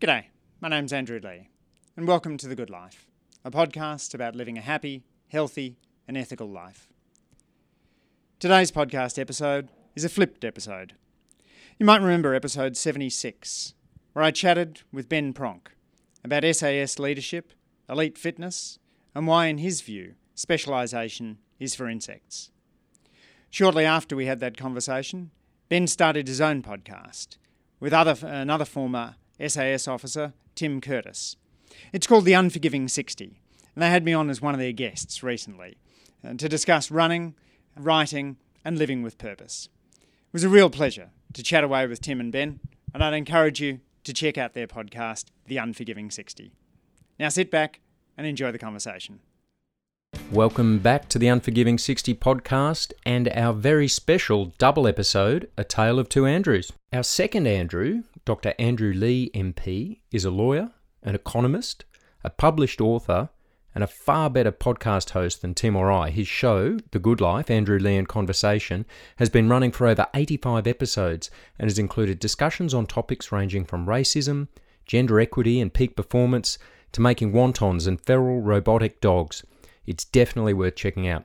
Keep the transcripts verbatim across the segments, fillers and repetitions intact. G'day, my name's Andrew Leigh, and welcome to The Good Life, a podcast about living a happy, healthy, and ethical life. Today's podcast episode is a flipped episode. You might remember episode seventy-six, where I chatted with Ben Pronk about S A S leadership, elite fitness, and why, in his view, specialisation is for insects. Shortly after we had that conversation, Ben started his own podcast with other, another former S A S officer, Tim Curtis. It's called The Unforgiving sixty, and they had me on as one of their guests recently uh, to discuss running, writing, and living with purpose. It was a real pleasure to chat away with Tim and Ben, and I'd encourage you to check out their podcast, The Unforgiving sixty. Now sit back and enjoy the conversation. Welcome back to the Unforgiving sixty podcast and our very special double episode, A Tale of Two Andrews. Our second Andrew, Doctor Andrew Leigh M P, is a lawyer, an economist, a published author, and a far better podcast host than Tim or I. His show, The Good Life, Andrew Leigh and Conversation, has been running for over eighty-five episodes and has included discussions on topics ranging from racism, gender equity and peak performance, to making wontons and feral robotic dogs. It's definitely worth checking out.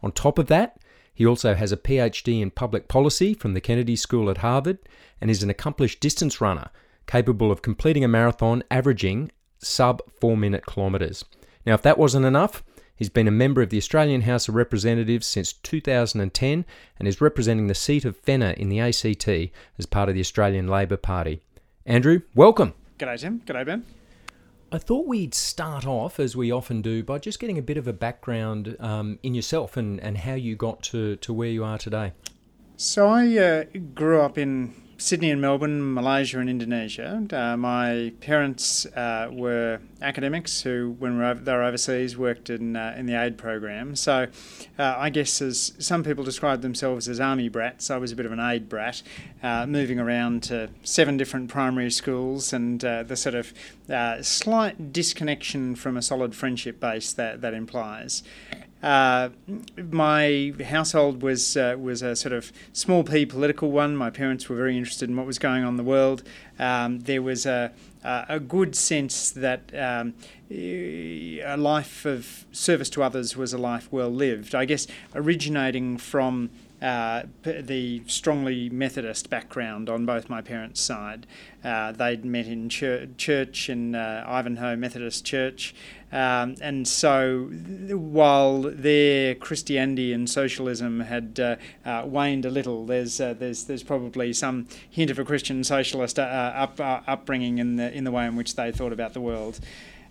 On top of that, he also has a P H D in public policy from the Kennedy School at Harvard and is an accomplished distance runner, capable of completing a marathon averaging sub four-minute kilometres. Now, if that wasn't enough, he's been a member of the Australian House of Representatives since two thousand ten and is representing the seat of Fenner in the A C T as part of the Australian Labor Party. Andrew, welcome. G'day, Tim. G'day, Ben. I thought we'd start off, as we often do, by just getting a bit of a background um, in yourself and, and how you got to, to where you are today. So I uh, grew up in Sydney and Melbourne, Malaysia and Indonesia. Uh, my parents uh, were academics who, when they were overseas, worked in uh, in the aid program. So uh, I guess, as some people describe themselves as army brats, I was a bit of an aid brat, uh, moving around to seven different primary schools, and uh, the sort of uh, slight disconnection from a solid friendship base that, that implies. Uh, my household was uh, was a sort of small p political one. My parents were very interested in what was going on in the world. Um, there was a a good sense that um, a life of service to others was a life well lived, I guess, originating from uh, the strongly Methodist background on both my parents' side. Uh, they'd met in chur- church in uh, Ivanhoe Methodist Church. Um, and so while their Christianity and socialism had uh, uh, waned a little, there's uh, there's there's probably some hint of a Christian socialist uh, up, uh, upbringing in the in the way in which they thought about the world.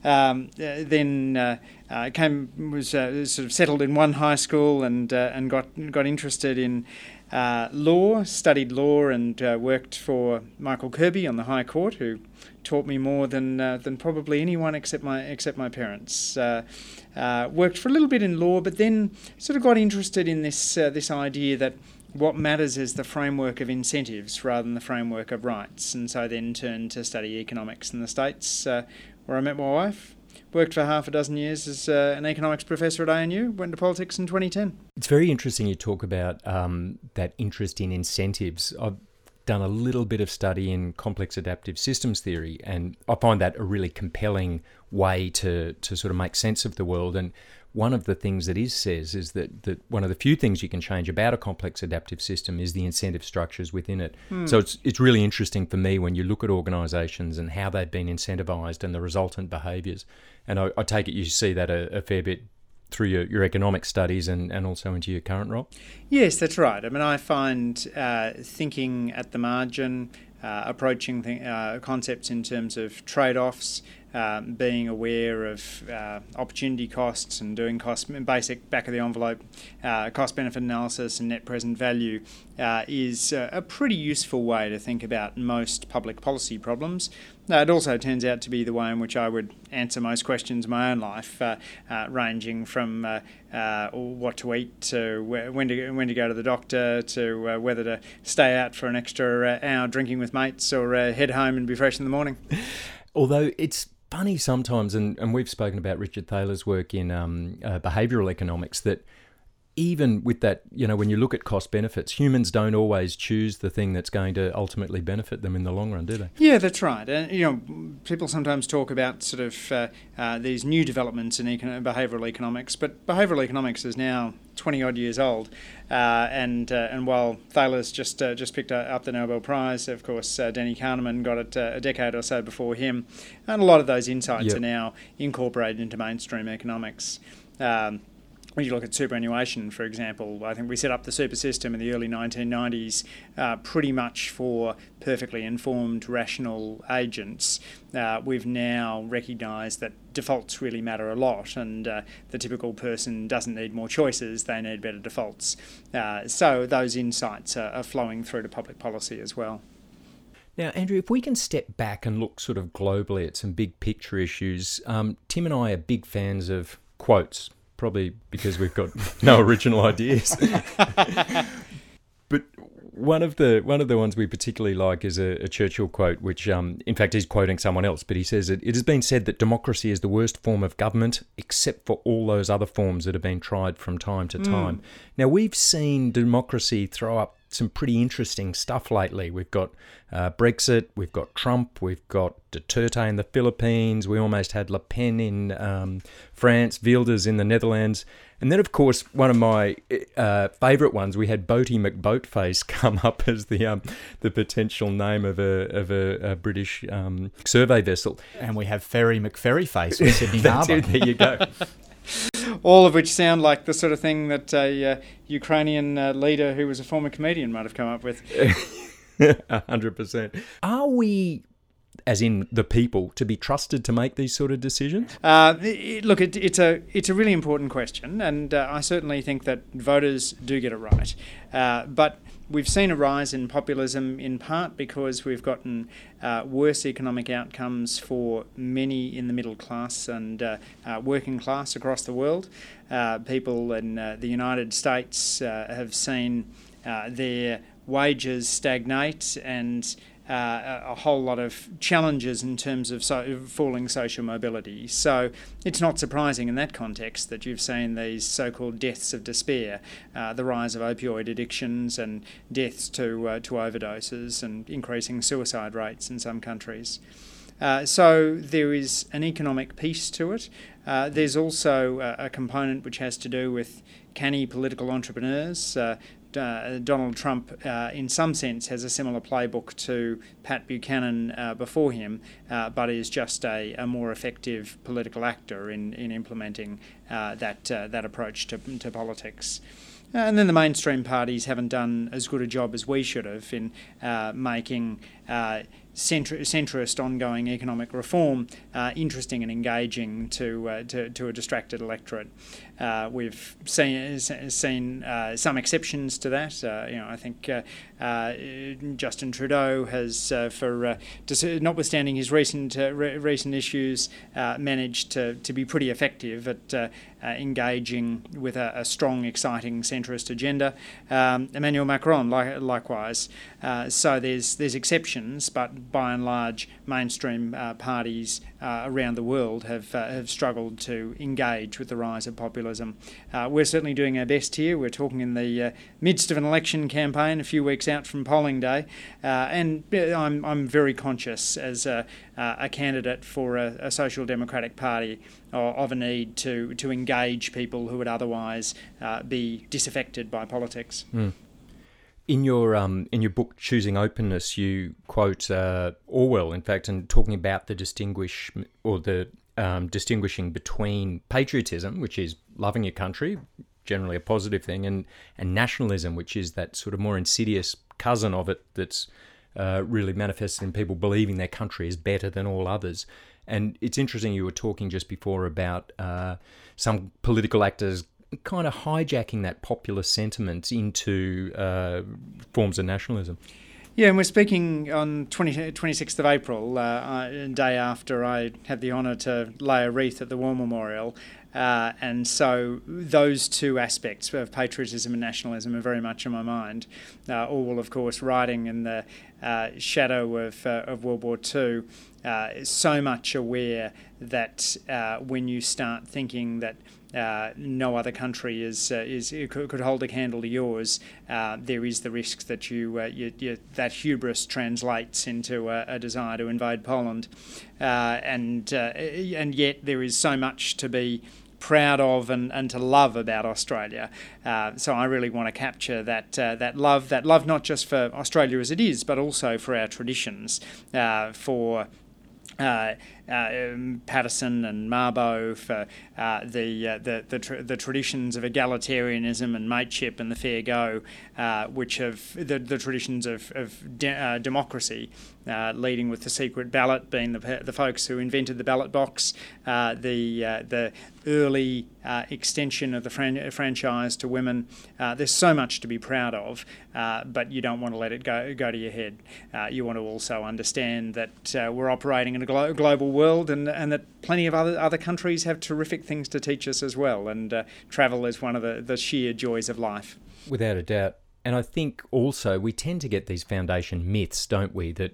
Um, uh, then uh, uh, came was uh, sort of settled in one high school and uh, and got got interested in uh, law, studied law, and uh, worked for Michael Kirby on the High Court, who taught me more than uh, than probably anyone except my except my parents. Uh, uh, worked for a little bit in law, but then sort of got interested in this uh, this idea that what matters is the framework of incentives rather than the framework of rights. And so then turned to study economics in the States, uh, where I met my wife. Worked for half a dozen years as uh, an economics professor at A N U, went to politics in twenty ten. It's very interesting you talk about um, that interest in incentives. I've done a little bit of study in complex adaptive systems theory, and I find that a really compelling way to to sort of make sense of the world. And one of the things that is says is that, that one of the few things you can change about a complex adaptive system is the incentive structures within it. Mm. So it's it's really interesting for me when you look at organisations and how they've been incentivised and the resultant behaviours. And I, I take it you see that a, a fair bit through your, your economic studies and, and also into your current role? Yes, that's right. I mean, I find uh, thinking at the margin, uh, approaching th- uh, concepts in terms of trade-offs, Um, being aware of uh, opportunity costs and doing cost basic back-of-the-envelope uh, cost-benefit analysis and net present value uh, is a, a pretty useful way to think about most public policy problems. Now, it also turns out to be the way in which I would answer most questions in my own life, uh, uh, ranging from uh, uh, what to eat to wh- when to when to go to the doctor to uh, whether to stay out for an extra uh, hour drinking with mates or uh, head home and be fresh in the morning. Although it's funny sometimes, and, and we've spoken about Richard Thaler's work in um, uh, behavioural economics, that even with that, you know, when you look at cost benefits, humans don't always choose the thing that's going to ultimately benefit them in the long run, do they? Yeah, that's right. And, you know, people sometimes talk about sort of uh, uh, these new developments in econ- behavioural economics, but behavioural economics is now twenty-odd years old. Uh, and uh, and while Thaler's just uh, just picked up the Nobel Prize, of course, uh, Danny Kahneman got it uh, a decade or so before him. And a lot of those insights yep. are now incorporated into mainstream economics. Um, When you look at superannuation, for example, I think we set up the super system in the early nineteen nineties uh, pretty much for perfectly informed, rational agents. Uh, we've now recognised that defaults really matter a lot, and uh, the typical person doesn't need more choices, they need better defaults. Uh, so those insights are, are flowing through to public policy as well. Now, Andrew, if we can step back and look sort of globally at some big picture issues, um, Tim and I are big fans of quotes. Probably because we've got no original ideas. But one of the one of the ones we particularly like is a, a Churchill quote, which, um, in fact, he's quoting someone else, but he says, it, it has been said that democracy is the worst form of government, except for all those other forms that have been tried from time to time. Mm. Now, we've seen democracy throw up some pretty interesting stuff lately. We've got uh, Brexit, we've got Trump, we've got Duterte in the Philippines, we almost had Le Pen in um, France, Wilders in the Netherlands, and then of course one of my uh, favourite ones, we had Boaty McBoatface come up as the um, the potential name of a of a, a British um, survey vessel. And we have Ferry McFerryface in Sydney Harbour. There you go. All of which sound like the sort of thing that a uh, Ukrainian uh, leader who was a former comedian might have come up with. one hundred percent. Are we, as in the people, to be trusted to make these sort of decisions? Uh, it, look, it, it's a it's a really important question, and uh, I certainly think that voters do get it right. Uh, but we've seen a rise in populism in part because we've gotten uh, worse economic outcomes for many in the middle class and uh, uh, working class across the world. Uh, people in uh, the United States uh, have seen uh, their wages stagnate and Uh, a whole lot of challenges in terms of so, falling social mobility. So it's not surprising in that context that you've seen these so-called deaths of despair, uh, the rise of opioid addictions and deaths to, uh, to overdoses and increasing suicide rates in some countries. Uh, so there is an economic piece to it. Uh, there's also a, a component which has to do with canny political entrepreneurs. Uh, Uh, Donald Trump, uh, in some sense, has a similar playbook to Pat Buchanan uh, before him, uh, but is just a, a more effective political actor in, in implementing uh, that uh, that approach to, to politics. Uh, and then the mainstream parties haven't done as good a job as we should have in uh, making uh, centri- centrist ongoing economic reform uh, interesting and engaging to, uh, to to a distracted electorate. Uh, we've seen seen uh, some exceptions to that. Uh, you know, I think uh, uh, Justin Trudeau has, uh, for uh, notwithstanding his recent uh, re- recent issues, uh, managed to, to be pretty effective at uh, uh, engaging with a, a strong, exciting centrist agenda. Um, Emmanuel Macron, li- likewise. Uh, so there's there's exceptions, but by and large, mainstream uh, parties uh, around the world have uh, have struggled to engage with the rise of populism. Uh, we're certainly doing our best here. We're talking in the uh, midst of an election campaign, a few weeks out from polling day, uh, and I'm, I'm very conscious as a, uh, a candidate for a, a social democratic party of, of a need to, to engage people who would otherwise uh, be disaffected by politics. Mm. In your um, in your book, Choosing Openness, you quote uh, Orwell, in fact, and talking about the distinguish or the Um, distinguishing between patriotism, which is loving your country, generally a positive thing, and, and nationalism, which is that sort of more insidious cousin of it that's uh, really manifested in people believing their country is better than all others. And it's interesting, you were talking just before about uh, some political actors kind of hijacking that popular sentiment into uh, forms of nationalism. Yeah, and we're speaking on twenty-sixth of April, uh, a day after I had the honour to lay a wreath at the War Memorial. Uh, and so those two aspects of patriotism and nationalism are very much in my mind. Uh, Orwell, of course, writing in the uh, shadow of, uh, of World War Two, uh, so much aware that uh, when you start thinking that Uh, no other country is uh, is could, could hold a candle to yours, Uh, there is the risk that you, uh, you, you that hubris translates into a, a desire to invade Poland, uh, and uh, and yet there is so much to be proud of and, and to love about Australia. Uh, so I really want to capture that uh, that love, that love not just for Australia as it is, but also for our traditions, uh, for. Uh, uh, um, Patterson and Mabo, for uh, the uh, the the, tra- the traditions of egalitarianism and mateship and the fair go, uh, which have the, the traditions of of de- uh, democracy, uh, leading with the secret ballot, being the the folks who invented the ballot box, uh, the uh, the early uh, extension of the fran- franchise to women. Uh, there's so much to be proud of, uh, but you don't want to let it go go to your head. Uh, you want to also understand that uh, we're operating in a glo- global world, and and that plenty of other other countries have terrific things to teach us as well. And uh, travel is one of the, the sheer joys of life, without a doubt. And I think also we tend to get these foundation myths, don't we? That,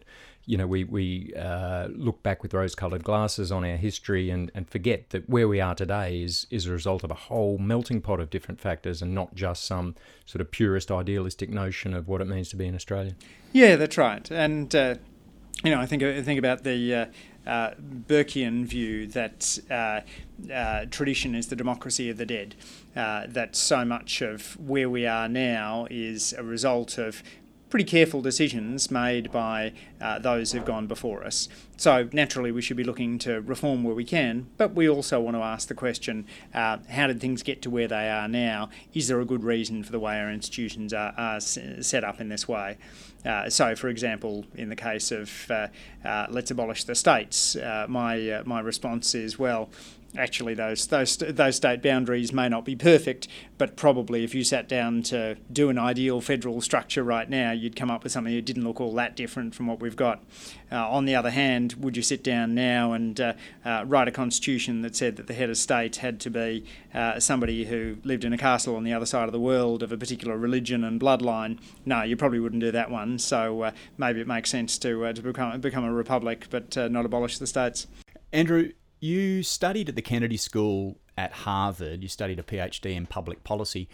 you know, we we uh, look back with rose-coloured glasses on our history and, and forget that where we are today is is a result of a whole melting pot of different factors, and not just some sort of purist idealistic notion of what it means to be an Australian. Yeah, that's right. And uh, you know, I think I think about the. Uh, Uh, Burkean view that uh, uh, tradition is the democracy of the dead, uh, that so much of where we are now is a result of pretty careful decisions made by uh, those who've gone before us. So naturally we should be looking to reform where we can, but we also want to ask the question, uh, how did things get to where they are now? Is there a good reason for the way our institutions are, are set up in this way? Uh, so, for example, in the case of uh, uh, let's abolish the states, uh, my uh, my response is, well, actually those those those state boundaries may not be perfect, but probably if you sat down to do an ideal federal structure right now, you'd come up with something that didn't look all that different from what we've got. Uh, on the other hand, would you sit down now and uh, uh, write a constitution that said that the head of state had to be uh, somebody who lived in a castle on the other side of the world of a particular religion and bloodline? No, you probably wouldn't do that one. So uh, maybe it makes sense to uh, to become become a republic, but uh, not abolish the states. Andrew, you studied at the Kennedy School at Harvard. You studied a PhD in public policy.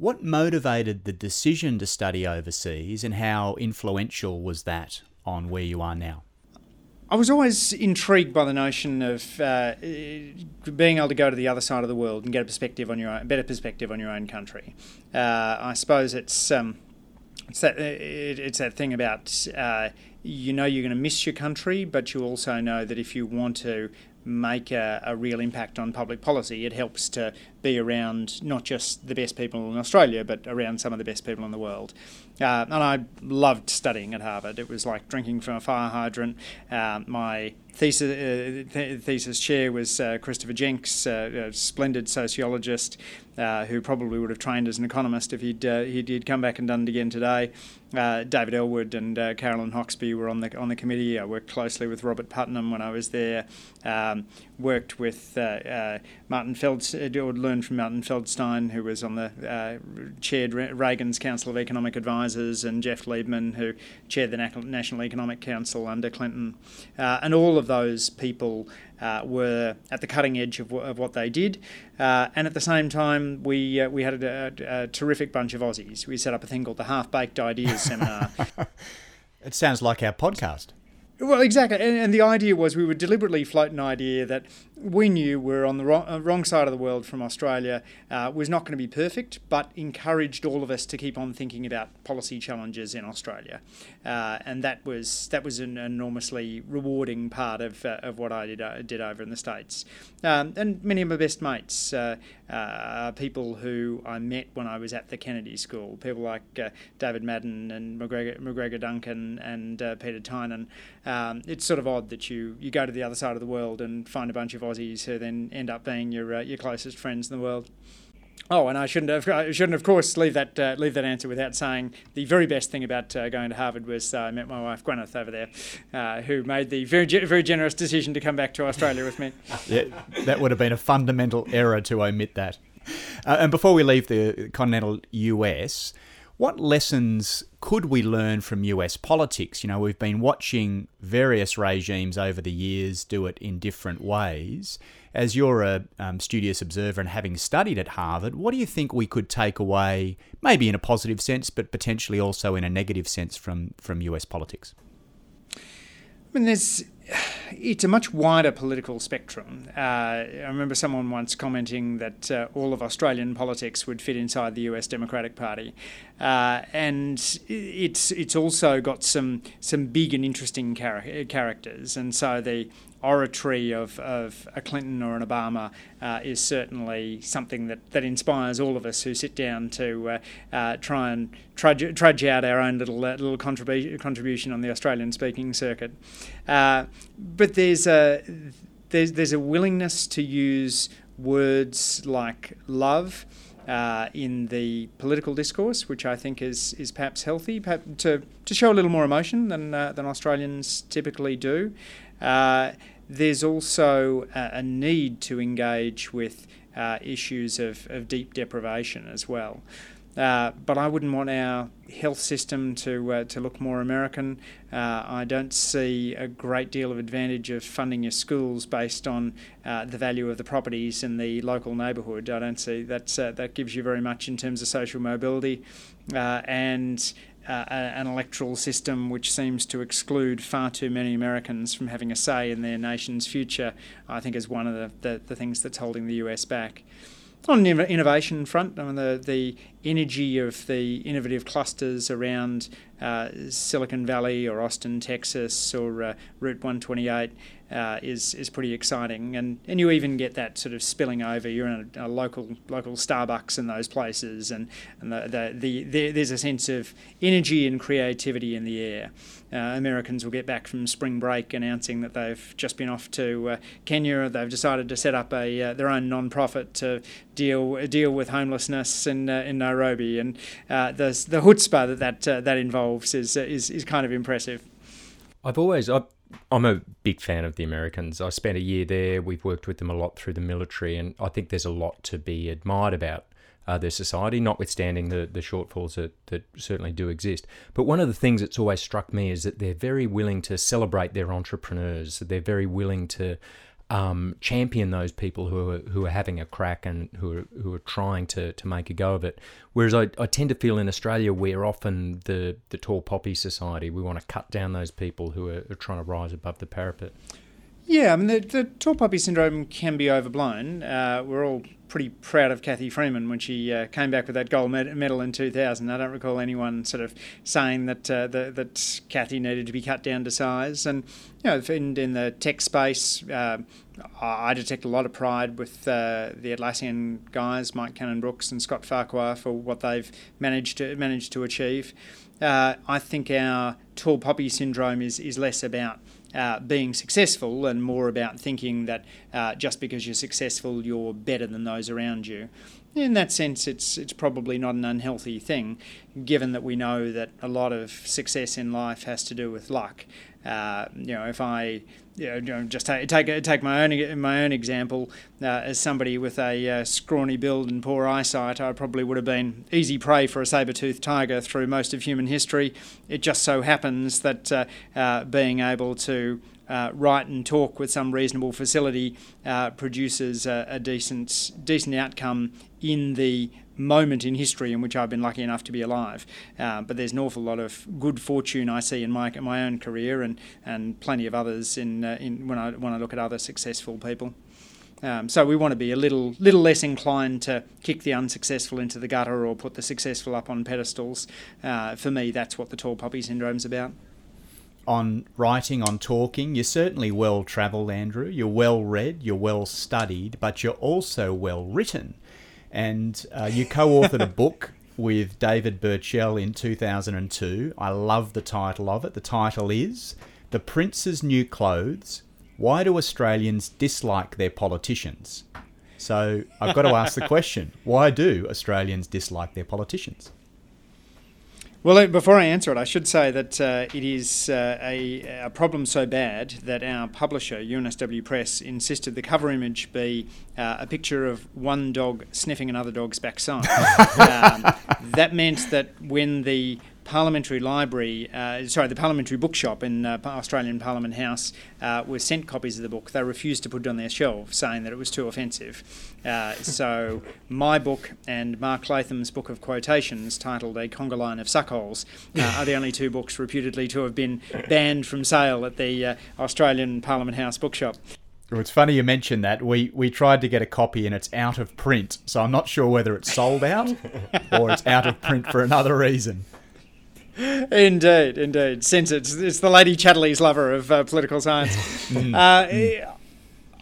What motivated the decision to study overseas, and how influential was that on where you are now? I was always intrigued by the notion of uh, being able to go to the other side of the world and get a perspective on your own, better perspective on your own country. Uh, I suppose it's um, it's that it's that thing about uh, you know you're going to miss your country, but you also know that if you want to make a, a real impact on public policy, it helps to be around not just the best people in Australia, but around some of the best people in the world. Uh, and I loved studying at Harvard. It was like drinking from a fire hydrant. Uh, my thesis, uh, th- thesis chair was uh, Christopher Jenks, uh, a splendid sociologist uh, who probably would have trained as an economist if he'd, uh, he'd, he'd come back and done it again today. Uh, David Elwood and uh, Carolyn Hawkesby were on the on the committee. I worked closely with Robert Putnam when I was there. Um, worked with uh, uh, Martin Feldstein, or learned from Martin Feldstein, who was on the uh, chaired Reagan's Council of Economic Advisors, and Jeff Liebman, who chaired the National Economic Council under Clinton, uh, and all of those people uh, were at the cutting edge of, w- of what they did. Uh, and at the same time, we uh, we had a, a, a terrific bunch of Aussies. We set up a thing called the Half-Baked Ideas Seminar. It sounds like our podcast. Well, exactly. And, and the idea was we would deliberately float an idea that we knew we're on the wrong, wrong side of the world from Australia, uh, was not going to be perfect, but encouraged all of us to keep on thinking about policy challenges in Australia. Uh, and that was that was an enormously rewarding part of uh, of what I did, uh, did over in the States. Um, and many of my best mates uh, uh, are people who I met when I was at the Kennedy School, people like uh, David Madden and McGregor, McGregor Duncan and uh, Peter Tynan. Um, it's sort of odd that you, you go to the other side of the world and find a bunch of Aussies who then end up being your uh, your closest friends in the world. Oh, and I shouldn't have, I shouldn't of course leave that uh, leave that answer without saying the very best thing about uh, going to Harvard was uh, I met my wife Gwyneth over there, uh, who made the very ge- very generous decision to come back to Australia with me. Yeah, that would have been a fundamental error to omit that. Uh, and before we leave the continental U S, what lessons could we learn from U S politics? You know, we've been watching various regimes over the years do it in different ways. As you're a um, studious observer and having studied at Harvard, what do you think we could take away, maybe in a positive sense, but potentially also in a negative sense from, from U S politics? I mean, there's... It's a much wider political spectrum. Uh, I remember someone once commenting that uh, all of Australian politics would fit inside the U S Democratic Party. Uh, and it's it's also got some some big and interesting char- characters. And so the oratory of, of a Clinton or an Obama uh, is certainly something that, that inspires all of us who sit down to uh, uh, try and trudge, trudge out our own little uh, little contribu- contribution on the Australian speaking circuit. Uh, but there's a there's there's a willingness to use words like love Uh, in the political discourse, which I think is is perhaps healthy, perhaps to, to show a little more emotion than uh, than Australians typically do. Uh, there's also a, a need to engage with uh, issues of, of deep deprivation as well. Uh, but I wouldn't want our health system to uh, to look more American. Uh, I don't see a great deal of advantage of funding your schools based on uh, the value of the properties in the local neighbourhood. I don't see that uh, that gives you very much in terms of social mobility, uh, and uh, an electoral system which seems to exclude far too many Americans from having a say in their nation's future. I think is one of the, the, the things that's holding the U S back. On the innovation front, I mean, the, the energy of the innovative clusters around uh, Silicon Valley or Austin, Texas, or uh, Route one twenty-eight uh, is is pretty exciting, and and you even get that sort of spilling over. You're in a, a local local Starbucks in those places, and and the the, the, the there's a sense of energy and creativity in the air. Uh, Americans will get back from spring break announcing that they've just been off to uh, Kenya. They've decided to set up a uh, their own non-profit to deal deal with homelessness in uh, in Nairobi, and uh, the the chutzpah that that, uh, that involves is, uh, is is kind of impressive. I've always I've, I'm a big fan of the Americans. I spent a year there. We've worked with them a lot through the military, and I think there's a lot to be admired about Uh, their society, notwithstanding the, the shortfalls that, that certainly do exist. But one of the things that's always struck me is that they're very willing to celebrate their entrepreneurs. They're very willing to um, champion those people who are who are having a crack and who are, who are trying to, to make a go of it. Whereas I, I tend to feel in Australia we're often the, the tall poppy society. We want to cut down those people who are, are trying to rise above the parapet. Yeah, I mean, the, the tall poppy syndrome can be overblown. Uh, we're all pretty proud of Kathy Freeman when she uh, came back with that gold med- medal in two thousand. I don't recall anyone sort of saying that uh, the, that Kathy needed to be cut down to size. And, you know, in, in the tech space, uh, I detect a lot of pride with uh, the Atlassian guys, Mike Cannon-Brookes and Scott Farquhar, for what they've managed to managed to achieve. Uh, I think our tall poppy syndrome is, is less about Uh, being successful and more about thinking that uh, just because you're successful, you're better than those around you. In that sense, it's it's probably not an unhealthy thing, given that we know that a lot of success in life has to do with luck. Uh, you know, if I you know, just take take, take my own my own example, uh, as somebody with a uh, scrawny build and poor eyesight, I probably would have been easy prey for a saber-toothed tiger through most of human history. It just so happens that uh, uh, being able to Uh, write and talk with some reasonable facility uh, produces a, a decent decent outcome in the moment in history in which I've been lucky enough to be alive. Uh, but there's an awful lot of good fortune I see in my in my own career, and, and plenty of others in uh, in when I when I look at other successful people. Um, so we want to be a little little less inclined to kick the unsuccessful into the gutter or put the successful up on pedestals. Uh, for me, that's what the tall poppy syndrome's about. On writing, on talking, you're certainly well-travelled, Andrew. You're well-read, you're well-studied, but you're also well-written. And uh, you co-authored a book with David Burchell in two thousand two. I love the title of it. The title is The Prince's New Clothes, Why Do Australians Dislike Their Politicians? So I've got to ask the question, why do Australians dislike their politicians? Well, before I answer it, I should say that uh, it is uh, a, a problem so bad that our publisher, U N S W Press, insisted the cover image be uh, a picture of one dog sniffing another dog's backside. um, that meant that when the Parliamentary Library, uh, sorry, the Parliamentary Bookshop in uh, Australian Parliament House uh, were sent copies of the book. They refused to put it on their shelf, saying that it was too offensive. Uh, so my book and Mark Latham's book of quotations, titled A Conga Line of Suckholes, uh, are the only two books reputedly to have been banned from sale at the uh, Australian Parliament House bookshop. Well, it's funny you mention that. We we tried to get a copy and it's out of print, so I'm not sure whether it's sold out or it's out of print for another reason. Indeed, indeed. Since it's, it's the Lady Chatterley's lover of uh, political science. mm. Uh, mm.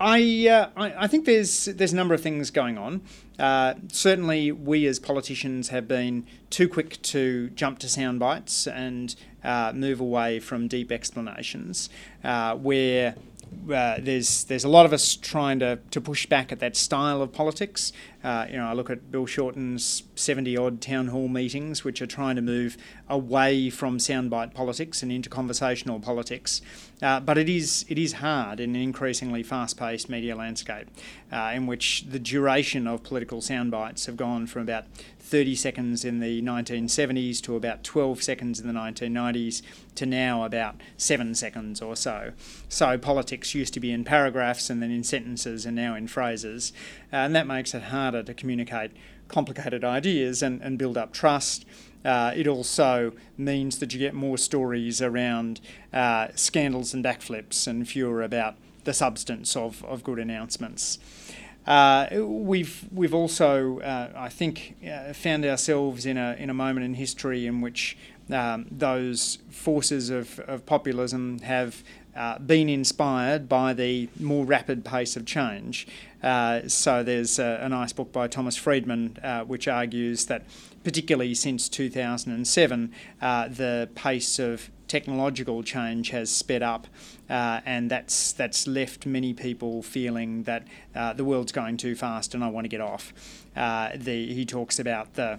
I, uh, I I think there's there's a number of things going on. Uh, certainly, we as politicians have been too quick to jump to sound bites and uh, move away from deep explanations, uh, where Uh, there's there's a lot of us trying to, to push back at that style of politics. Uh, you know, I look at Bill Shorten's seventy-odd town hall meetings, which are trying to move away from soundbite politics and into conversational politics. Uh, but it is it is hard in an increasingly fast-paced media landscape, uh, in which the duration of political soundbites have gone from about thirty seconds in the nineteen seventies to about twelve seconds in the nineteen nineties to now about seven seconds or so. So politics used to be in paragraphs and then in sentences and now in phrases. Uh, and that makes it harder to communicate complicated ideas and, and build up trust. Uh, it also means that you get more stories around uh, scandals and backflips and fewer about the substance of, of good announcements. Uh, we've we've also, uh, I think, uh, found ourselves in a in a moment in history in which um, those forces of, of populism have uh, been inspired by the more rapid pace of change. Uh, so there's a, a nice book by Thomas Friedman uh, which argues that particularly since two thousand seven, uh, the pace of technological change has sped up, uh, and that's that's left many people feeling that uh, the world's going too fast and I want to get off. Uh, the, he talks about the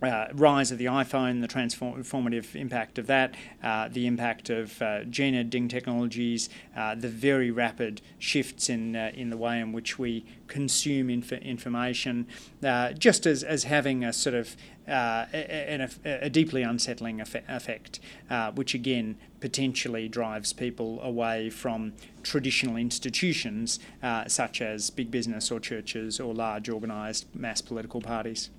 uh, rise of the iPhone, the transformative impact of that, uh, the impact of uh, gene editing technologies, uh, the very rapid shifts in uh, in the way in which we consume inf- information, uh, just as, as having a sort of Uh, and a, a deeply unsettling effect, uh, which again potentially drives people away from traditional institutions uh, such as big business or churches or large organised mass political parties.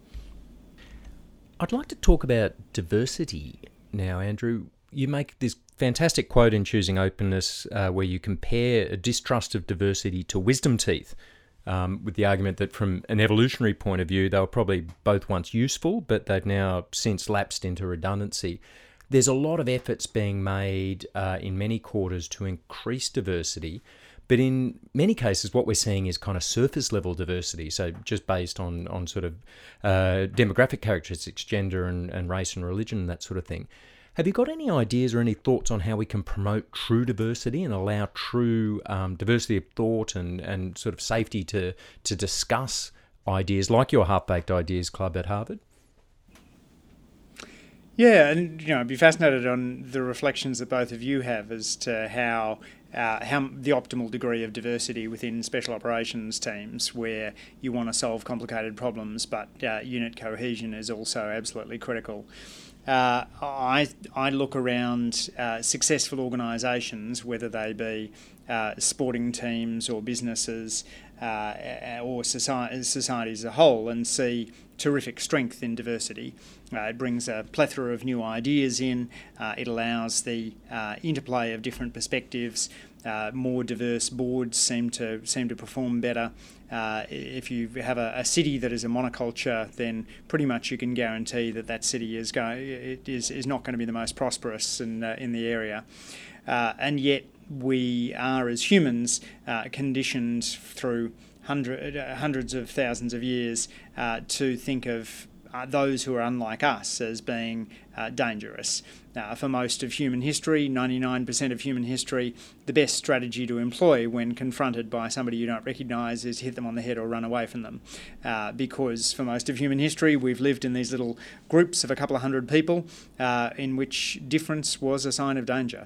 I'd like to talk about diversity now, Andrew. You make this fantastic quote in Choosing Openness uh, where you compare a distrust of diversity to wisdom teeth. Um, with the argument that from an evolutionary point of view, they were probably both once useful, but they've now since lapsed into redundancy. There's a lot of efforts being made uh, in many quarters to increase diversity, but in many cases what we're seeing is kind of surface level diversity, so just based on, on sort of uh, demographic characteristics, gender and, and race and religion and that sort of thing. Have you got any ideas or any thoughts on how we can promote true diversity and allow true um, diversity of thought and, and sort of safety to to discuss ideas like your Half-Baked Ideas Club at Harvard? Yeah, and you know, I'd be fascinated on the reflections that both of you have as to how Uh, how the optimal degree of diversity within special operations teams, where you want to solve complicated problems, but uh, unit cohesion is also absolutely critical. Uh, I I look around uh, successful organisations, whether they be uh, sporting teams or businesses uh, or society, society as a whole, and see terrific strength in diversity. Uh, it brings a plethora of new ideas in. Uh, it allows the uh, interplay of different perspectives. Uh, more diverse boards seem to seem to perform better. Uh, if you have a, a city that is a monoculture, then pretty much you can guarantee that that city is go- it is, is not going to be the most prosperous in uh, in the area. Uh, and yet we are, as humans, uh, conditioned through hundred, uh, hundreds of thousands of years uh, to think of Uh, those who are unlike us as being uh, dangerous. Uh, for most of human history, ninety-nine percent of human history, the best strategy to employ when confronted by somebody you don't recognise is hit them on the head or run away from them. Uh, because for most of human history, we've lived in these little groups of a couple of hundred people uh, in which difference was a sign of danger.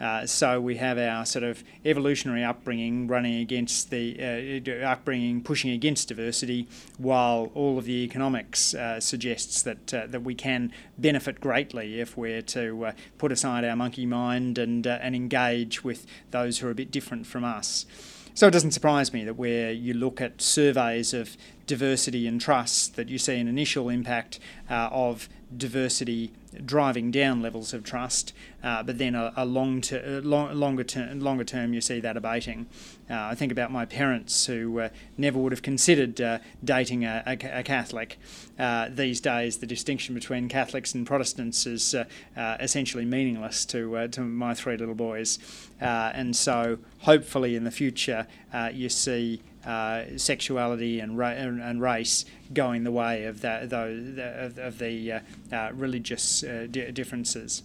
Uh, so we have our sort of evolutionary upbringing running against the uh, upbringing, pushing against diversity, while all of the economics uh, suggests that uh, that we can benefit greatly greatly if we're to uh, put aside our monkey mind and uh, and engage with those who are a bit different from us. So it doesn't surprise me that where you look at surveys of diversity and trust, that you see an initial impact uh, of diversity driving down levels of trust, uh, but then a, a long ter- long, longer, ter- longer term you see that abating. Uh, I think about my parents who uh, never would have considered uh, dating a, a, a Catholic. Uh, these days the distinction between Catholics and Protestants is uh, uh, essentially meaningless to, uh, to my three little boys. Uh, and so hopefully in the future uh, you see Uh, sexuality and, ra- and race going the way of the, the, of, of the uh, uh, religious uh, di- differences.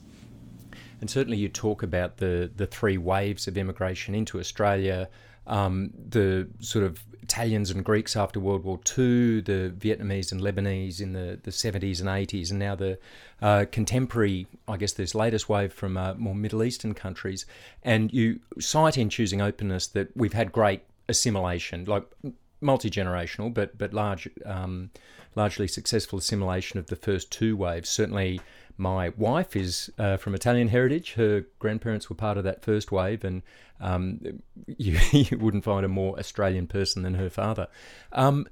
And certainly you talk about the, the three waves of immigration into Australia, um, the sort of Italians and Greeks after World War Two, the Vietnamese and Lebanese in the, the seventies and eighties, and now the uh, contemporary, I guess this latest wave from uh, more Middle Eastern countries. And you cite in Choosing Openness that we've had great assimilation, like multi-generational, but but large, um, largely successful assimilation of the first two waves. Certainly, my wife is uh, from Italian heritage. Her grandparents were part of that first wave, and um, you, you wouldn't find a more Australian person than her father. Um,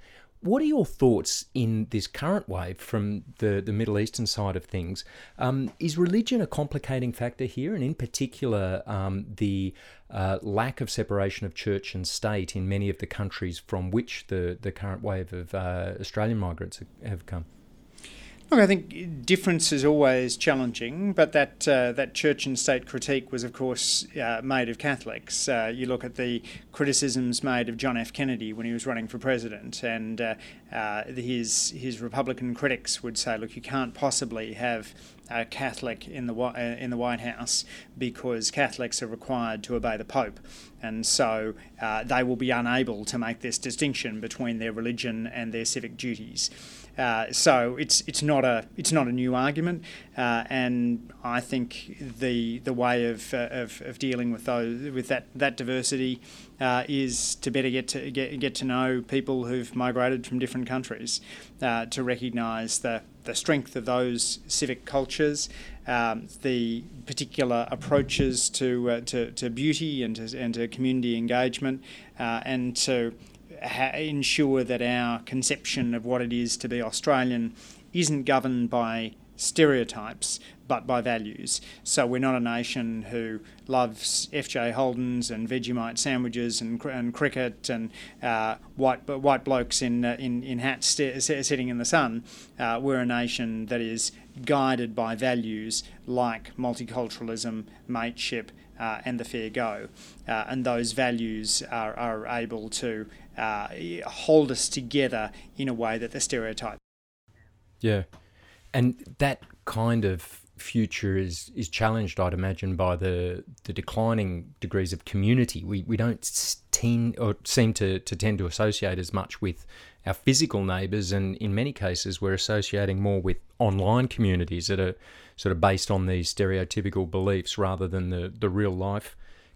what are your thoughts in this current wave from the, the Middle Eastern side of things? Um, is religion a complicating factor here, and in particular um, the uh, lack of separation of church and state in many of the countries from which the, the current wave of uh, Australian migrants have come? Look, I think difference is always challenging, but that uh, that church and state critique was, of course, uh, made of Catholics. Uh, you look at the criticisms made of John F. Kennedy when he was running for president, and uh, uh, his his Republican critics would say, look, you can't possibly have a Catholic in the uh, in the White House because Catholics are required to obey the Pope. And so uh, they will be unable to make this distinction between their religion and their civic duties. Uh, so it's it's not a it's not a new argument, uh, and I think the the way of uh, of, of dealing with those with that that diversity uh, is to better get to get get to know people who've migrated from different countries, uh, to recognise the the strength of those civic cultures, um, the particular approaches to uh, to to beauty and to, and to community engagement, uh, and to ensure that our conception of what it is to be Australian isn't governed by stereotypes but by values. So we're not a nation who loves F J Holdens and Vegemite sandwiches and and cricket and uh, white white blokes in uh, in in hats st- sitting in the sun. Uh, we're a nation that is guided by values like multiculturalism, mateship, Uh, and the fair go. Uh, and those values are, are able to uh, hold us together in a way that the stereotype. Yeah. And that kind of future is, is challenged, I'd imagine, by the, the declining degrees of community. We we don't tend, or seem to, to tend to associate as much with our physical neighbours, and in many cases we're associating more with online communities that are sort of based on these stereotypical beliefs rather than the, the real life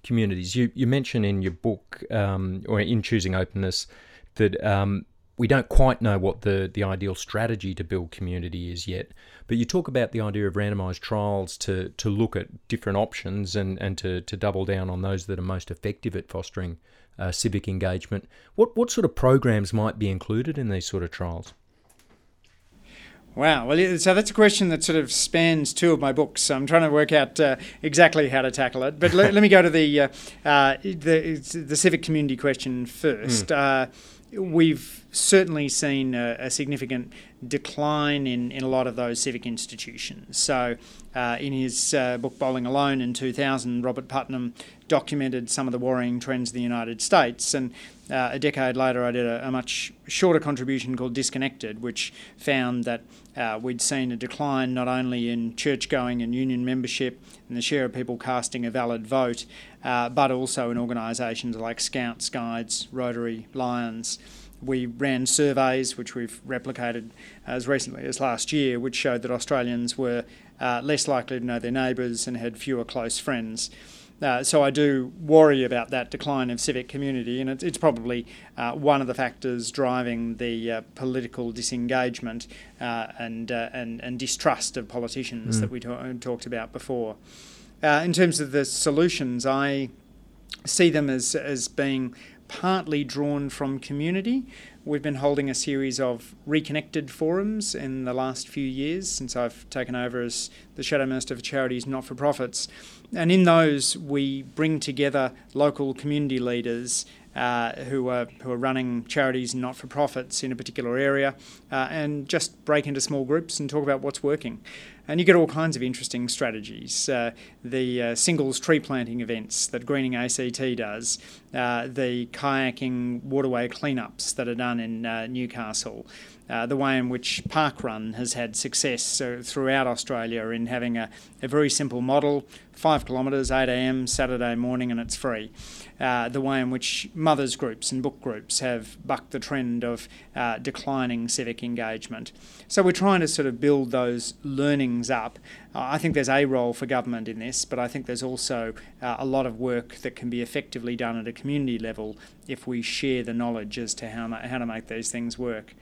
communities. You you mention in your book, um, or in Choosing Openness, that um, we don't quite know what the, the ideal strategy to build community is yet, but you talk about the idea of randomised trials to, to look at different options and, and to, to double down on those that are most effective at fostering Uh, civic engagement. What what sort of programs might be included in these sort of trials? Wow. Well, so that's a question that sort of spans two of my books. So I'm trying to work out uh, exactly how to tackle it. But let, let me go to the uh, uh, the the civic community question first. Mm. Uh, we've certainly seen a, a significant decline in, in a lot of those civic institutions. So uh, in his uh, book Bowling Alone in two thousand, Robert Putnam documented some of the worrying trends in the United States, and uh, a decade later I did a, a much shorter contribution called Disconnected, which found that uh, we'd seen a decline not only in church going and union membership and the share of people casting a valid vote, uh, but also in organisations like Scouts, Guides, Rotary, Lions. We ran surveys, which we've replicated as recently as last year, which showed that Australians were uh, less likely to know their neighbours and had fewer close friends. Uh, so I do worry about that decline of civic community, and it's, it's probably uh, one of the factors driving the uh, political disengagement uh, and, uh, and and distrust of politicians mm. that we ta- talked about before. Uh, in terms of the solutions, I see them as as being partly drawn from community. We've been holding a series of reconnected forums in the last few years since I've taken over as the Shadow Minister for Charities, Not-for-Profits. And in those, we bring together local community leaders uh, who are who are running charities and not-for-profits in a particular area uh, and just break into small groups and talk about what's working. And you get all kinds of interesting strategies. Uh, the uh, singles tree planting events that Greening A C T does, uh, the kayaking waterway cleanups that are done in uh, Newcastle, uh, the way in which Parkrun has had success uh, throughout Australia in having a, a very simple model, five kilometres, eight a.m. Saturday morning, and it's free. Uh, the way in which mothers groups and book groups have bucked the trend of uh, declining civic engagement. So we're trying to sort of build those learning up. Uh, I think there's a role for government in this, but I think there's also uh, a lot of work that can be effectively done at a community level if we share the knowledge as to how, ma- how to make these things work.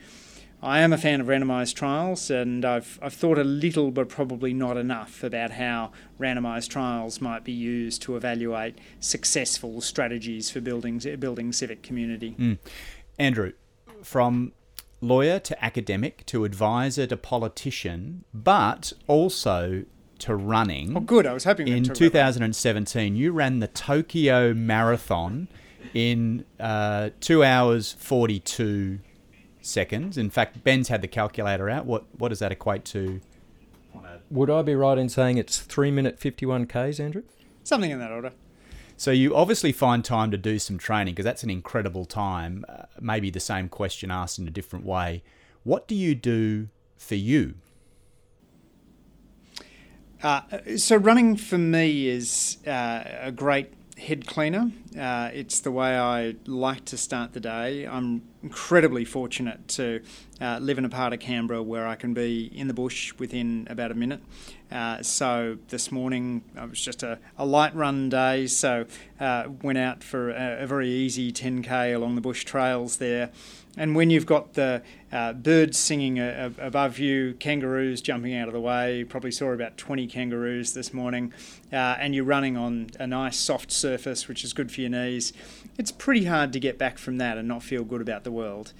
I am a fan of randomised trials, and I've, I've thought a little but probably not enough about how randomised trials might be used to evaluate successful strategies for building, building civic community. Mm. Andrew, from lawyer to academic to advisor to politician, but also to running. Oh, good. I was hoping in twenty seventeen, you ran the Tokyo Marathon in uh, two hours forty-two seconds. In fact, Ben's had the calculator out. What what does that equate to? Would I be right in saying it's three minute fifty-one k's, Andrew? Something in that order. So you obviously find time to do some training, because that's an incredible time. Uh, maybe the same question asked in a different way. What do you do for you? Uh, so running for me is uh, a great head cleaner. Uh, it's the way I like to start the day. I'm incredibly fortunate to uh, live in a part of Canberra where I can be in the bush within about a minute. Uh, so this morning it was just a, a light run day, so uh, went out for a, a very easy ten k along the bush trails there. And when you've got the uh, birds singing a, a, above you, kangaroos jumping out of the way, probably saw about twenty kangaroos this morning, uh, and you're running on a nice soft surface, which is good for your knees, it's pretty hard to get back from that and not feel good about the world.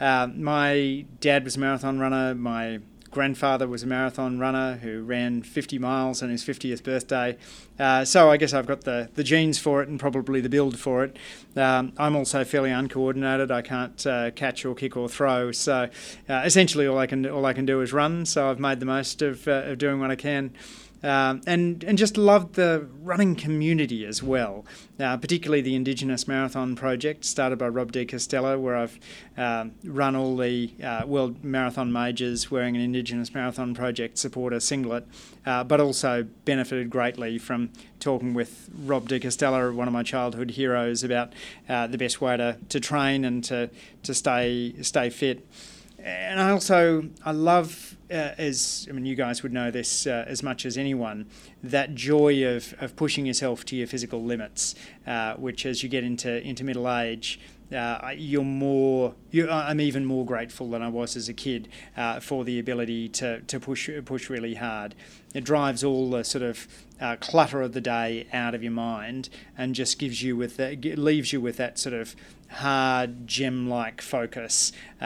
Uh, my dad was a marathon runner. My grandfather was a marathon runner who ran fifty miles on his fiftieth birthday. Uh, so I guess I've got the, the genes for it and probably the build for it. Um, I'm also fairly uncoordinated. I can't uh, catch or kick or throw. So uh, essentially all I can all I can do is run. So I've made the most of, uh, of doing what I can. Um, and, and just loved the running community as well, uh, particularly the Indigenous Marathon Project started by Rob DiCostello, where I've uh, run all the uh, World Marathon Majors wearing an Indigenous Marathon Project supporter singlet, uh, but also benefited greatly from talking with Rob DiCostello, one of my childhood heroes, about uh, the best way to, to train and to, to stay stay fit. And I also, I love, uh, as I mean, you guys would know this uh, as much as anyone, that joy of, of pushing yourself to your physical limits, uh, which as you get into, into middle age, uh, you're more, you, I'm even more grateful than I was as a kid uh, for the ability to, to push push really hard. It drives all the sort of uh, clutter of the day out of your mind and just gives you with that, leaves you with that sort of hard gem-like focus uh,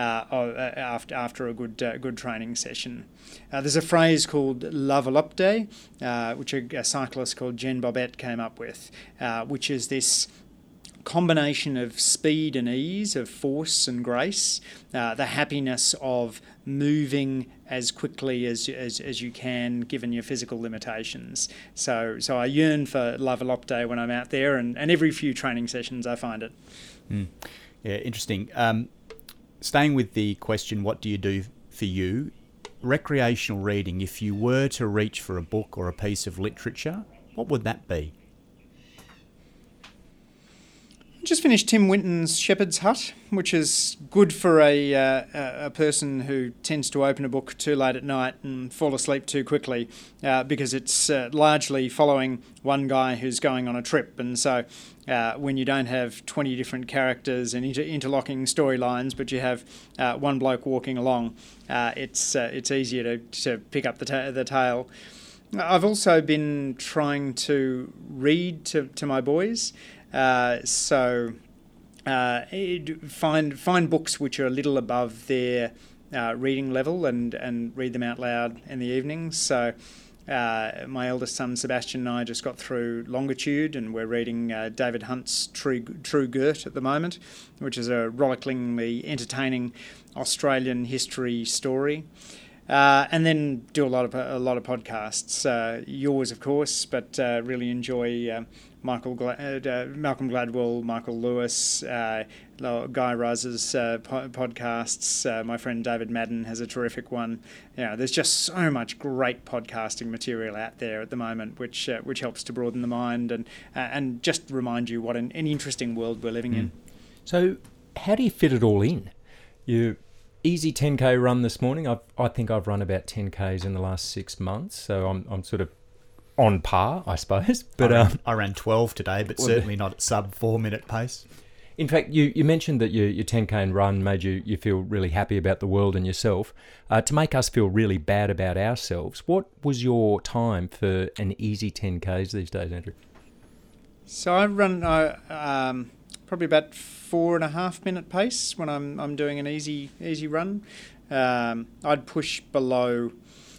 after after a good uh, good training session. Uh, there's a phrase called "L'Enveloppe," uh, which a, a cyclist called Jen Bobette came up with, uh, which is this combination of speed and ease, of force and grace, uh, the happiness of moving as quickly as, as as you can given your physical limitations. So so I yearn for L'Enveloppe when I'm out there, and, and every few training sessions I find it. Mm. Yeah, interesting. Um, staying with the question, what do you do for you? Recreational reading, if you were to reach for a book or a piece of literature, what would that be? Just finished Tim Winton's Shepherd's Hut, which is good for a uh, a person who tends to open a book too late at night and fall asleep too quickly, uh, because it's uh, largely following one guy who's going on a trip. And so uh, when you don't have twenty different characters and inter- interlocking storylines, but you have uh, one bloke walking along, uh, it's uh, it's easier to, to pick up the ta- the tale. I've also been trying to read to, to my boys. Uh, so uh, find find books which are a little above their uh, reading level and, and read them out loud in the evenings. So uh, my eldest son Sebastian and I just got through Longitude, and we're reading uh, David Hunt's True, True Grit at the moment, which is a rollickingly entertaining Australian history story. Uh, and then do a lot of a lot of podcasts. Uh, yours, of course, but uh, really enjoy uh, Michael Glad- uh, Malcolm Gladwell, Michael Lewis, uh, Guy Rizer's uh, po- podcasts. Uh, my friend David Madden has a terrific one. You know, there's just so much great podcasting material out there at the moment, which uh, which helps to broaden the mind and uh, and just remind you what an, an interesting world we're living mm. in. So, how do you fit it all in? You. Easy ten K run this morning. I've, I think I've run about ten Ks in the last six months, so I'm I'm sort of on par, I suppose. But I ran, um, I ran twelve today, but well, certainly not at sub four minute pace. In fact, you, you mentioned that your your ten K and run made you, you feel really happy about the world and yourself. Uh, to make us feel really bad about ourselves, what was your time for an easy ten Ks these days, Andrew? So I run uh, um, probably about four and a half minute pace when I'm I'm doing an easy easy run. Um, I'd push below.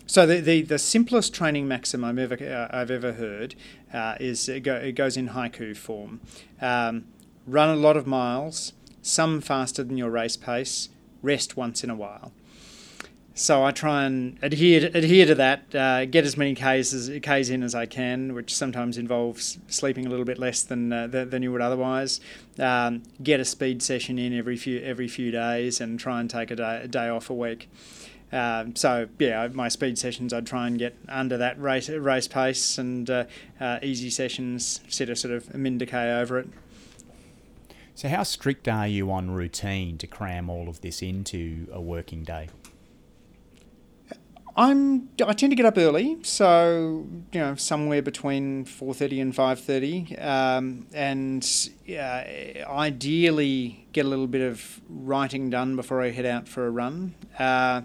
So the the, the simplest training maxim I've ever uh, I've ever heard uh, is it, go, it goes in haiku form. Um, run a lot of miles, some faster than your race pace. Rest once in a while. So I try and adhere to, adhere to that, uh, get as many Ks, as, Ks in as I can, which sometimes involves sleeping a little bit less than uh, th- than you would otherwise. Um, get a speed session in every few every few days, and try and take a day, a day off a week. Um, so yeah, my speed sessions I'd try and get under that race race pace, and uh, uh, easy sessions set a sort of a min to K over it. So how strict are you on routine to cram all of this into a working day? I'm. I tend to get up early, so you know, somewhere between four thirty and five thirty, um, and uh, ideally get a little bit of writing done before I head out for a run. Uh,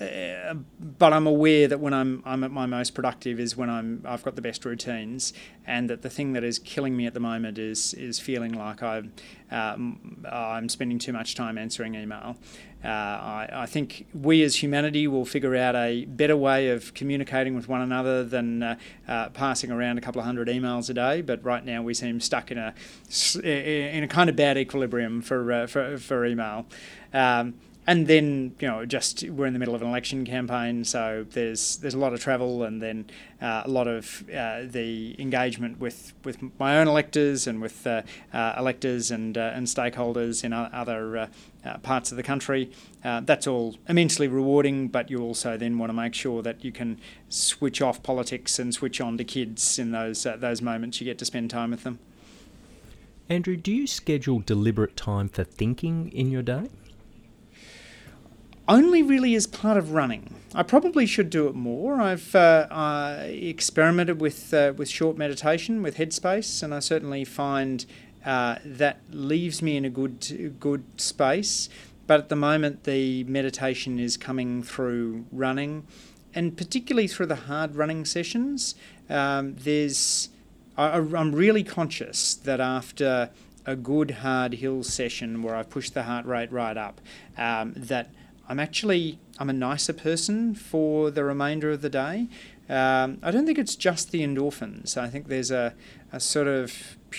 Uh, but I'm aware that when I'm I'm at my most productive is when I'm I've got the best routines, and that the thing that is killing me at the moment is is feeling like I'm um, I'm spending too much time answering email. Uh, I, I think we as humanity will figure out a better way of communicating with one another than uh, uh, passing around a couple of hundred emails a day. But right now we seem stuck in a in a kind of bad equilibrium for uh, for for email. Um, And then, you know, just we're in the middle of an election campaign, so there's there's a lot of travel, and then uh, a lot of uh, the engagement with, with my own electors and with uh, uh, electors and uh, and stakeholders in other uh, uh, parts of the country. Uh, that's all immensely rewarding, but you also then want to make sure that you can switch off politics and switch on to kids in those uh, those moments you get to spend time with them. Andrew, do you schedule deliberate time for thinking in your day? Only really as part of running. I probably should do it more. I've uh, uh, experimented with uh, with short meditation, with Headspace, and I certainly find uh, that leaves me in a good good space. But at the moment, the meditation is coming through running, and particularly through the hard running sessions. Um, there's, I, I'm really conscious that after a good hard hill session where I push the heart rate right up, um, that I'm actually, I'm a nicer person for the remainder of the day. Um, I don't think it's just the endorphins. I think there's a, a sort of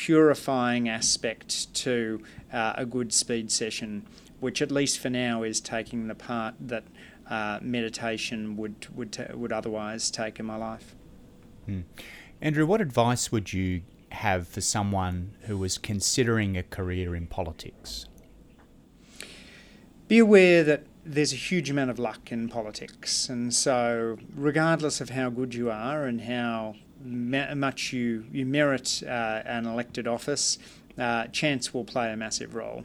purifying aspect to uh, a good speed session, which at least for now is taking the part that uh, meditation would would ta- would otherwise take in my life. Hmm. Andrew, what advice would you have for someone who was considering a career in politics? Be aware that there's a huge amount of luck in politics, and so regardless of how good you are and how ma- much you, you merit uh, an elected office, uh, chance will play a massive role.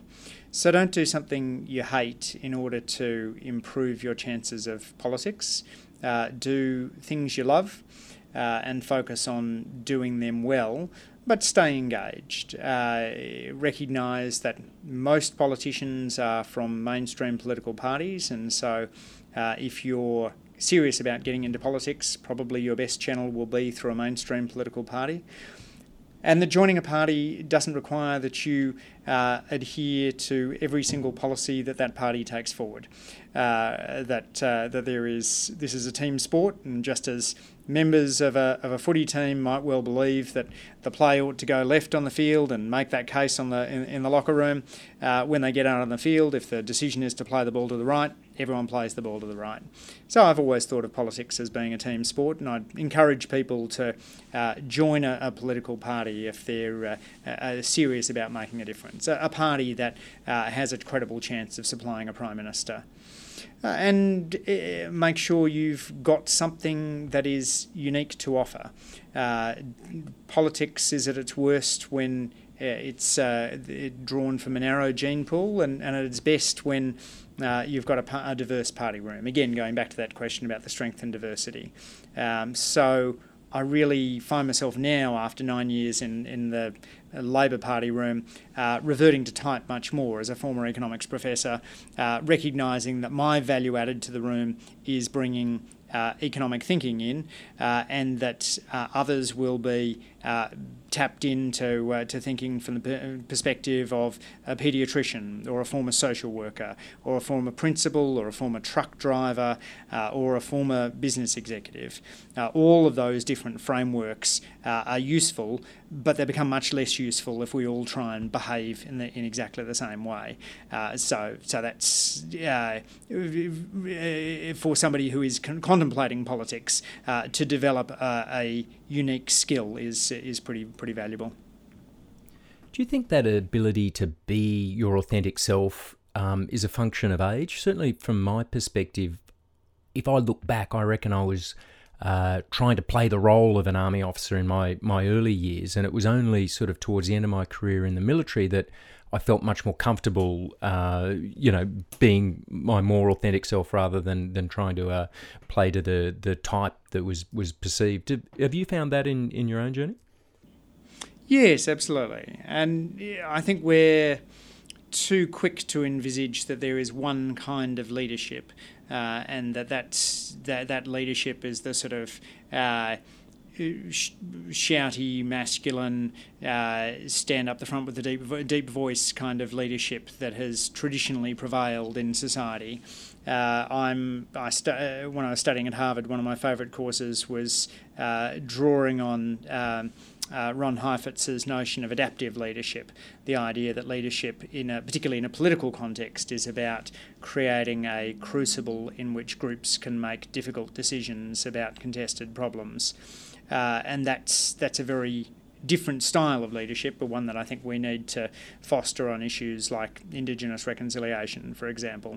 So don't do something you hate in order to improve your chances of politics. Uh, do things you love uh, and focus on doing them well, but stay engaged. Uh, recognise that most politicians are from mainstream political parties, and so uh, if you're serious about getting into politics, probably your best channel will be through a mainstream political party. And that joining a party doesn't require that you uh, adhere to every single policy that that party takes forward. Uh, that uh, that there is this is a team sport, and just as members of a of a footy team might well believe that the play ought to go left on the field and make that case on the in, in the locker room, uh, when they get out on the field, if the decision is to play the ball to the right, everyone plays the ball to the right. So I've always thought of politics as being a team sport, and I'd encourage people to uh, join a, a political party if they're uh, uh, serious about making a difference, a, a party that uh, has a credible chance of supplying a Prime Minister. Uh, and uh, make sure you've got something that is unique to offer. Uh, politics is at its worst when it's uh, drawn from a narrow gene pool, and, and at its best when Uh, you've got a, a diverse party room. Again, going back to that question about the strength and diversity. Um, so I really find myself now, after nine years in, in the Labor Party room, uh, reverting to type much more as a former economics professor, uh, recognising that my value added to the room is bringing Uh, economic thinking in, uh, and that uh, others will be uh, tapped into uh, to thinking from the per- perspective of a paediatrician or a former social worker or a former principal or a former truck driver uh, or a former business executive. Uh, all of those different frameworks uh, are useful, but they become much less useful if we all try and behave in, the, in exactly the same way. Uh, so, so that's uh, for somebody who is con- contemplating Contemplating politics uh, to develop uh, a unique skill is is pretty pretty valuable. Do you think that ability to be your authentic self um, is a function of age? Certainly, from my perspective, if I look back, I reckon I was uh, trying to play the role of an army officer in my my early years, and it was only sort of towards the end of my career in the military that I felt much more comfortable, uh, you know, being my more authentic self rather than than trying to uh, play to the the type that was was perceived. Did, have you found that in, in your own journey? Yes, absolutely. And I think we're too quick to envisage that there is one kind of leadership, uh, and that that's, that that leadership is the sort of Uh, shouty, masculine, uh, stand up the front with a deep, deep voice kind of leadership that has traditionally prevailed in society. Uh, I'm I stu- when I was studying at Harvard, one of my favourite courses was uh, drawing on Um, Uh, Ron Heifetz's notion of adaptive leadership, the idea that leadership, in a, particularly in a political context, is about creating a crucible in which groups can make difficult decisions about contested problems. Uh, and that's that's a very different style of leadership, but one that I think we need to foster on issues like Indigenous reconciliation, for example.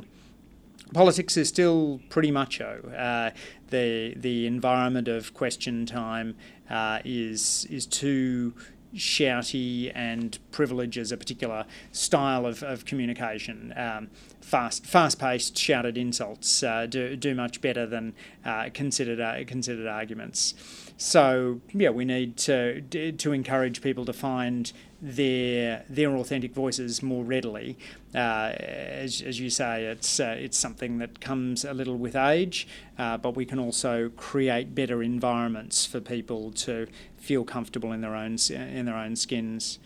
Politics is still pretty macho. Uh, the the environment of question time uh, is is too shouty, and privileges a particular style of, of communication. Um, fast fast paced shouted insults uh, do do much better than uh, considered uh, considered arguments. So yeah, we need to to encourage people to find their their authentic voices more readily. Uh, as as you say, it's uh, it's something that comes a little with age, uh, but we can also create better environments for people to feel comfortable in their own in their own skins.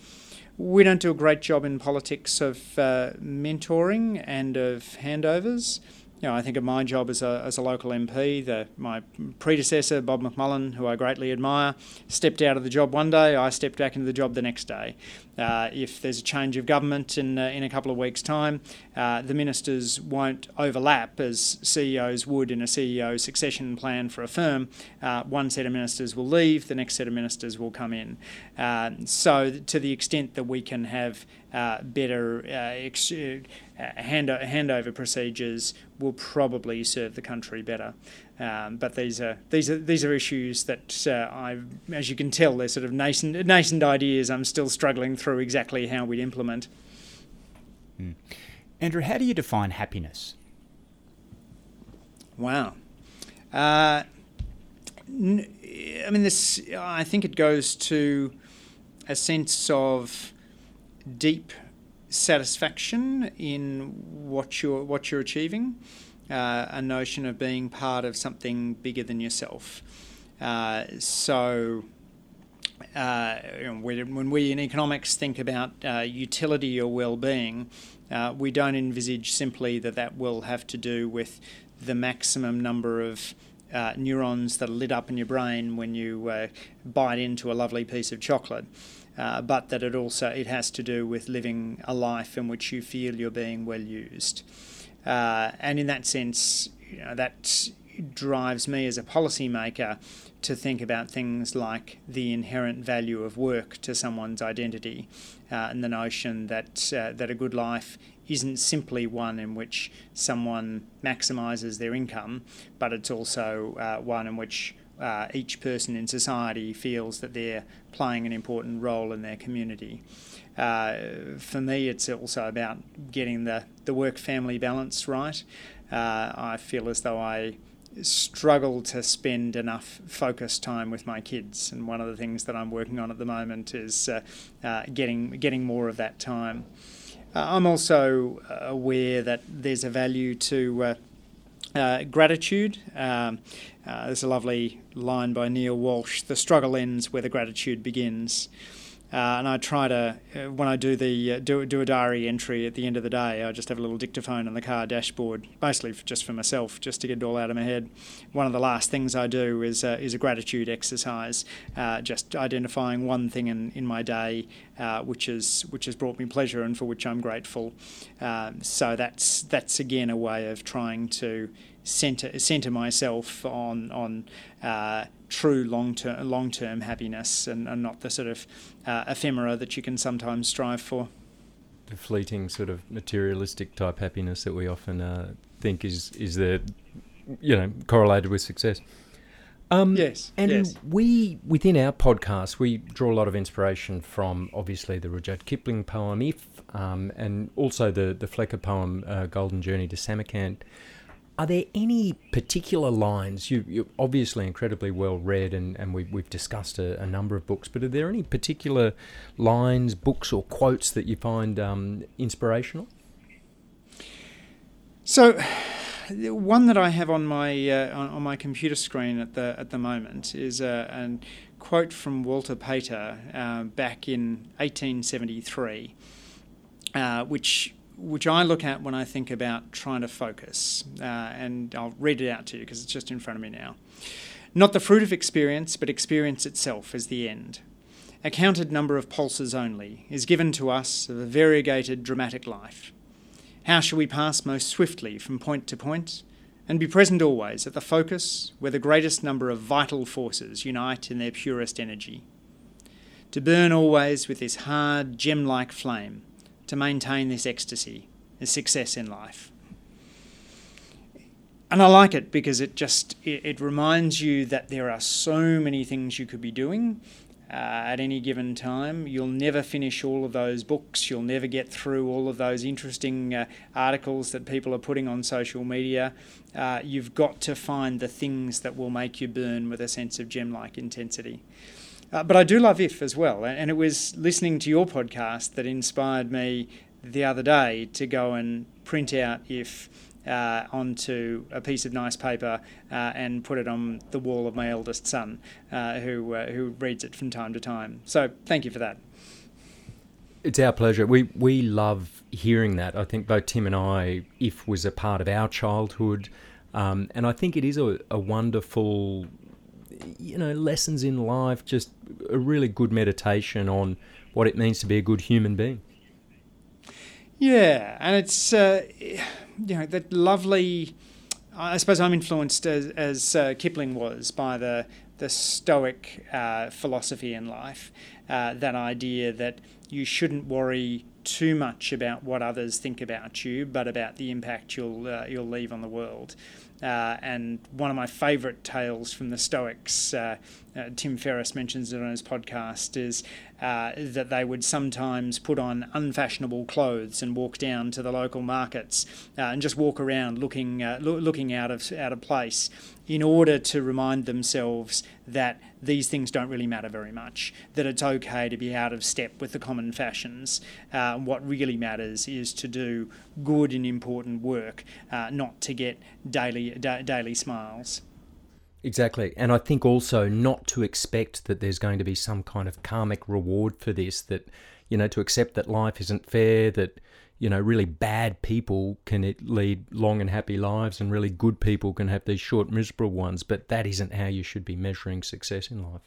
We don't do a great job in politics of uh, mentoring and of handovers. You know, I think of my job as a as a local M P. The, my predecessor, Bob McMullen, who I greatly admire, stepped out of the job one day. I stepped back into the job the next day. Uh, if there's a change of government in uh, in a couple of weeks' time, uh, the ministers won't overlap as C E Os would in a C E O succession plan for a firm. Uh, one set of ministers will leave, the next set of ministers will come in. Uh, so to the extent that we can have uh, better uh, ex uh, hand handover procedures will probably serve the country better. Um, but these are these are these are issues that uh, I, as you can tell, they're sort of nascent nascent ideas. I'm still struggling through exactly how we'd implement. Mm. Andrew, how do you define happiness? Wow. Uh, n- I mean, this. I think it goes to a sense of deep satisfaction in what you're what you're achieving, uh, a notion of being part of something bigger than yourself. Uh, so, uh, when we in economics think about uh, utility or well-being, uh, we don't envisage simply that that will have to do with the maximum number of uh, neurons that are lit up in your brain when you uh, bite into a lovely piece of chocolate, uh, but that it also it has to do with living a life in which you feel you're being well used. Uh, and in that sense, you know, that drives me as a policymaker to think about things like the inherent value of work to someone's identity, uh, and the notion that uh, that a good life isn't simply one in which someone maximises their income, but it's also uh, one in which uh, each person in society feels that they're playing an important role in their community. Uh, for me, it's also about getting the, the work-family balance right. Uh, I feel as though I struggle to spend enough focused time with my kids, and one of the things that I'm working on at the moment is uh, uh, getting getting more of that time. I'm also aware that there's a value to uh, uh, gratitude. Um, uh, there's a lovely line by Neil Walsh, "The struggle ends where the gratitude begins." Uh, and I try to, uh, when I do the uh, do, do a diary entry at the end of the day, I just have a little dictaphone on the car dashboard, mostly for, just for myself, just to get it all out of my head. One of the last things I do is uh, is a gratitude exercise, uh, just identifying one thing in, in my day uh, which is which has brought me pleasure and for which I'm grateful. Uh, so that's that's again a way of trying to centre centre myself on on. Uh, true long-term long-term happiness and, and not the sort of uh, ephemera that you can sometimes strive for. The fleeting sort of materialistic type happiness that we often uh, think is is the you know correlated with success. Um, yes, and yes. we within our podcast we draw a lot of inspiration from obviously the Rudyard Kipling poem "If" um, and also the the Flecker poem uh, "Golden Journey to Samarkand." Are there any particular lines, you, you're obviously incredibly well read and, and we, we've discussed a, a number of books, but are there any particular lines, books or quotes that you find um, inspirational? So one that I have on my uh, on, on my computer screen at the at the moment is a, a quote from Walter Pater uh, back in eighteen seventy-three, uh, which... which I look at when I think about trying to focus. Uh, and I'll read it out to you because it's just in front of me now. "Not the fruit of experience, but experience itself is the end. A counted number of pulses only is given to us of a variegated dramatic life. How shall we pass most swiftly from point to point and be present always at the focus where the greatest number of vital forces unite in their purest energy? To burn always with this hard, gem-like flame, to maintain this ecstasy is success in life." And I like it because it just it, it reminds you that there are so many things you could be doing uh, at any given time. You'll never finish all of those books. You'll never get through all of those interesting uh, articles that people are putting on social media. Uh, you've got to find the things that will make you burn with a sense of gem-like intensity. Uh, but I do love "If" as well, and it was listening to your podcast that inspired me the other day to go and print out "If" uh, onto a piece of nice paper uh, and put it on the wall of my eldest son, uh, who uh, who reads it from time to time. So thank you for that. It's our pleasure. We we love hearing that. I think both Tim and I, "If" was a part of our childhood, um, and I think it is a, a wonderful, you know, lessons in life, just a really good meditation on what it means to be a good human being. Yeah, and it's, uh, you know, that lovely, I suppose I'm influenced as, as uh, Kipling was by the, the Stoic uh, philosophy in life, uh, that idea that you shouldn't worry too much about what others think about you, but about the impact you'll uh, you'll leave on the world. Uh, and one of my favourite tales from the Stoics, uh, uh, Tim Ferriss mentions it on his podcast, is uh, that they would sometimes put on unfashionable clothes and walk down to the local markets uh, and just walk around looking uh, lo- looking out of out of place, in order to remind themselves that these things don't really matter very much, that it's okay to be out of step with the common fashions. Uh, what really matters is to do good and important work, uh, not to get daily da- daily smiles. Exactly. And I think also not to expect that there's going to be some kind of karmic reward for this, that, you know, to accept that life isn't fair, that, you know, really bad people can lead long and happy lives and really good people can have these short, miserable ones. But that isn't how you should be measuring success in life.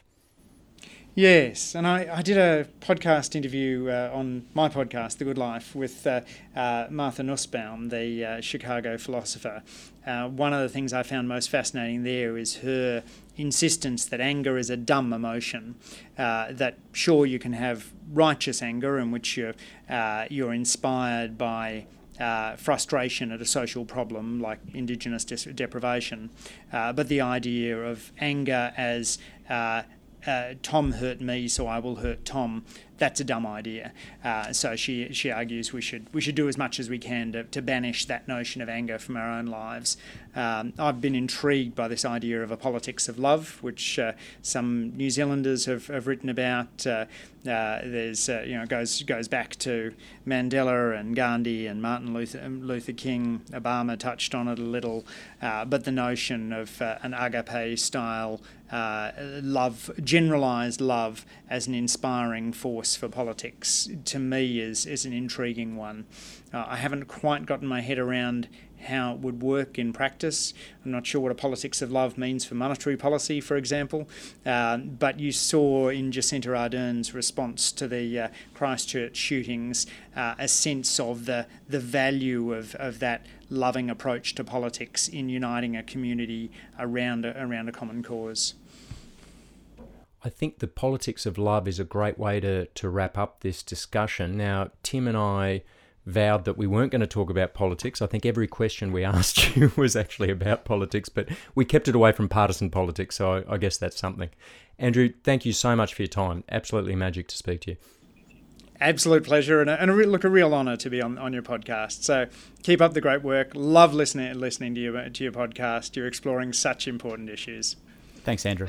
Yes, and I, I did a podcast interview uh, on my podcast, The Good Life, with uh, uh, Martha Nussbaum, the uh, Chicago philosopher. Uh, one of the things I found most fascinating there is her insistence that anger is a dumb emotion, uh, that sure, you can have righteous anger in which you're, uh, you're inspired by Uh, frustration at a social problem like Indigenous de- deprivation, uh, but the idea of anger as uh, uh, Tom hurt me, so I will hurt Tom, that's a dumb idea. Uh, so she she argues we should we should do as much as we can to, to banish that notion of anger from our own lives. Um, I've been intrigued by this idea of a politics of love, which uh, some New Zealanders have, have written about. Uh, uh, there's uh, you know goes goes back to Mandela and Gandhi and Martin Luther Luther King. Obama touched on it a little, uh, but the notion of uh, an agape style uh, love, generalized love, as an inspiring force for politics, to me, is is an intriguing one. Uh, I haven't quite gotten my head around how it would work in practice. I'm not sure what a politics of love means for monetary policy, for example. Uh, but you saw in Jacinta Ardern's response to the uh, Christchurch shootings uh, a sense of the the value of of that loving approach to politics in uniting a community around around a common cause. I think the politics of love is a great way to, to wrap up this discussion. Now, Tim and I vowed that we weren't going to talk about politics. I think every question we asked you was actually about politics, but we kept it away from partisan politics, so I, I guess that's something. Andrew, thank you so much for your time. Absolutely magic to speak to you. Absolute pleasure, and, a, and a, look, a real honour to be on, on your podcast. So keep up the great work. Love listening listening to your, to your podcast. You're exploring such important issues. Thanks, Andrew.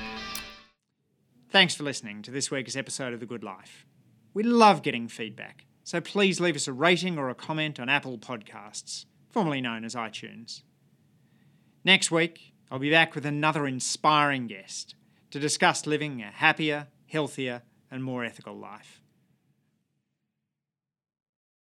Thanks for listening to this week's episode of The Good Life. We love getting feedback, so please leave us a rating or a comment on Apple Podcasts, formerly known as iTunes. Next week, I'll be back with another inspiring guest to discuss living a happier, healthier, and more ethical life.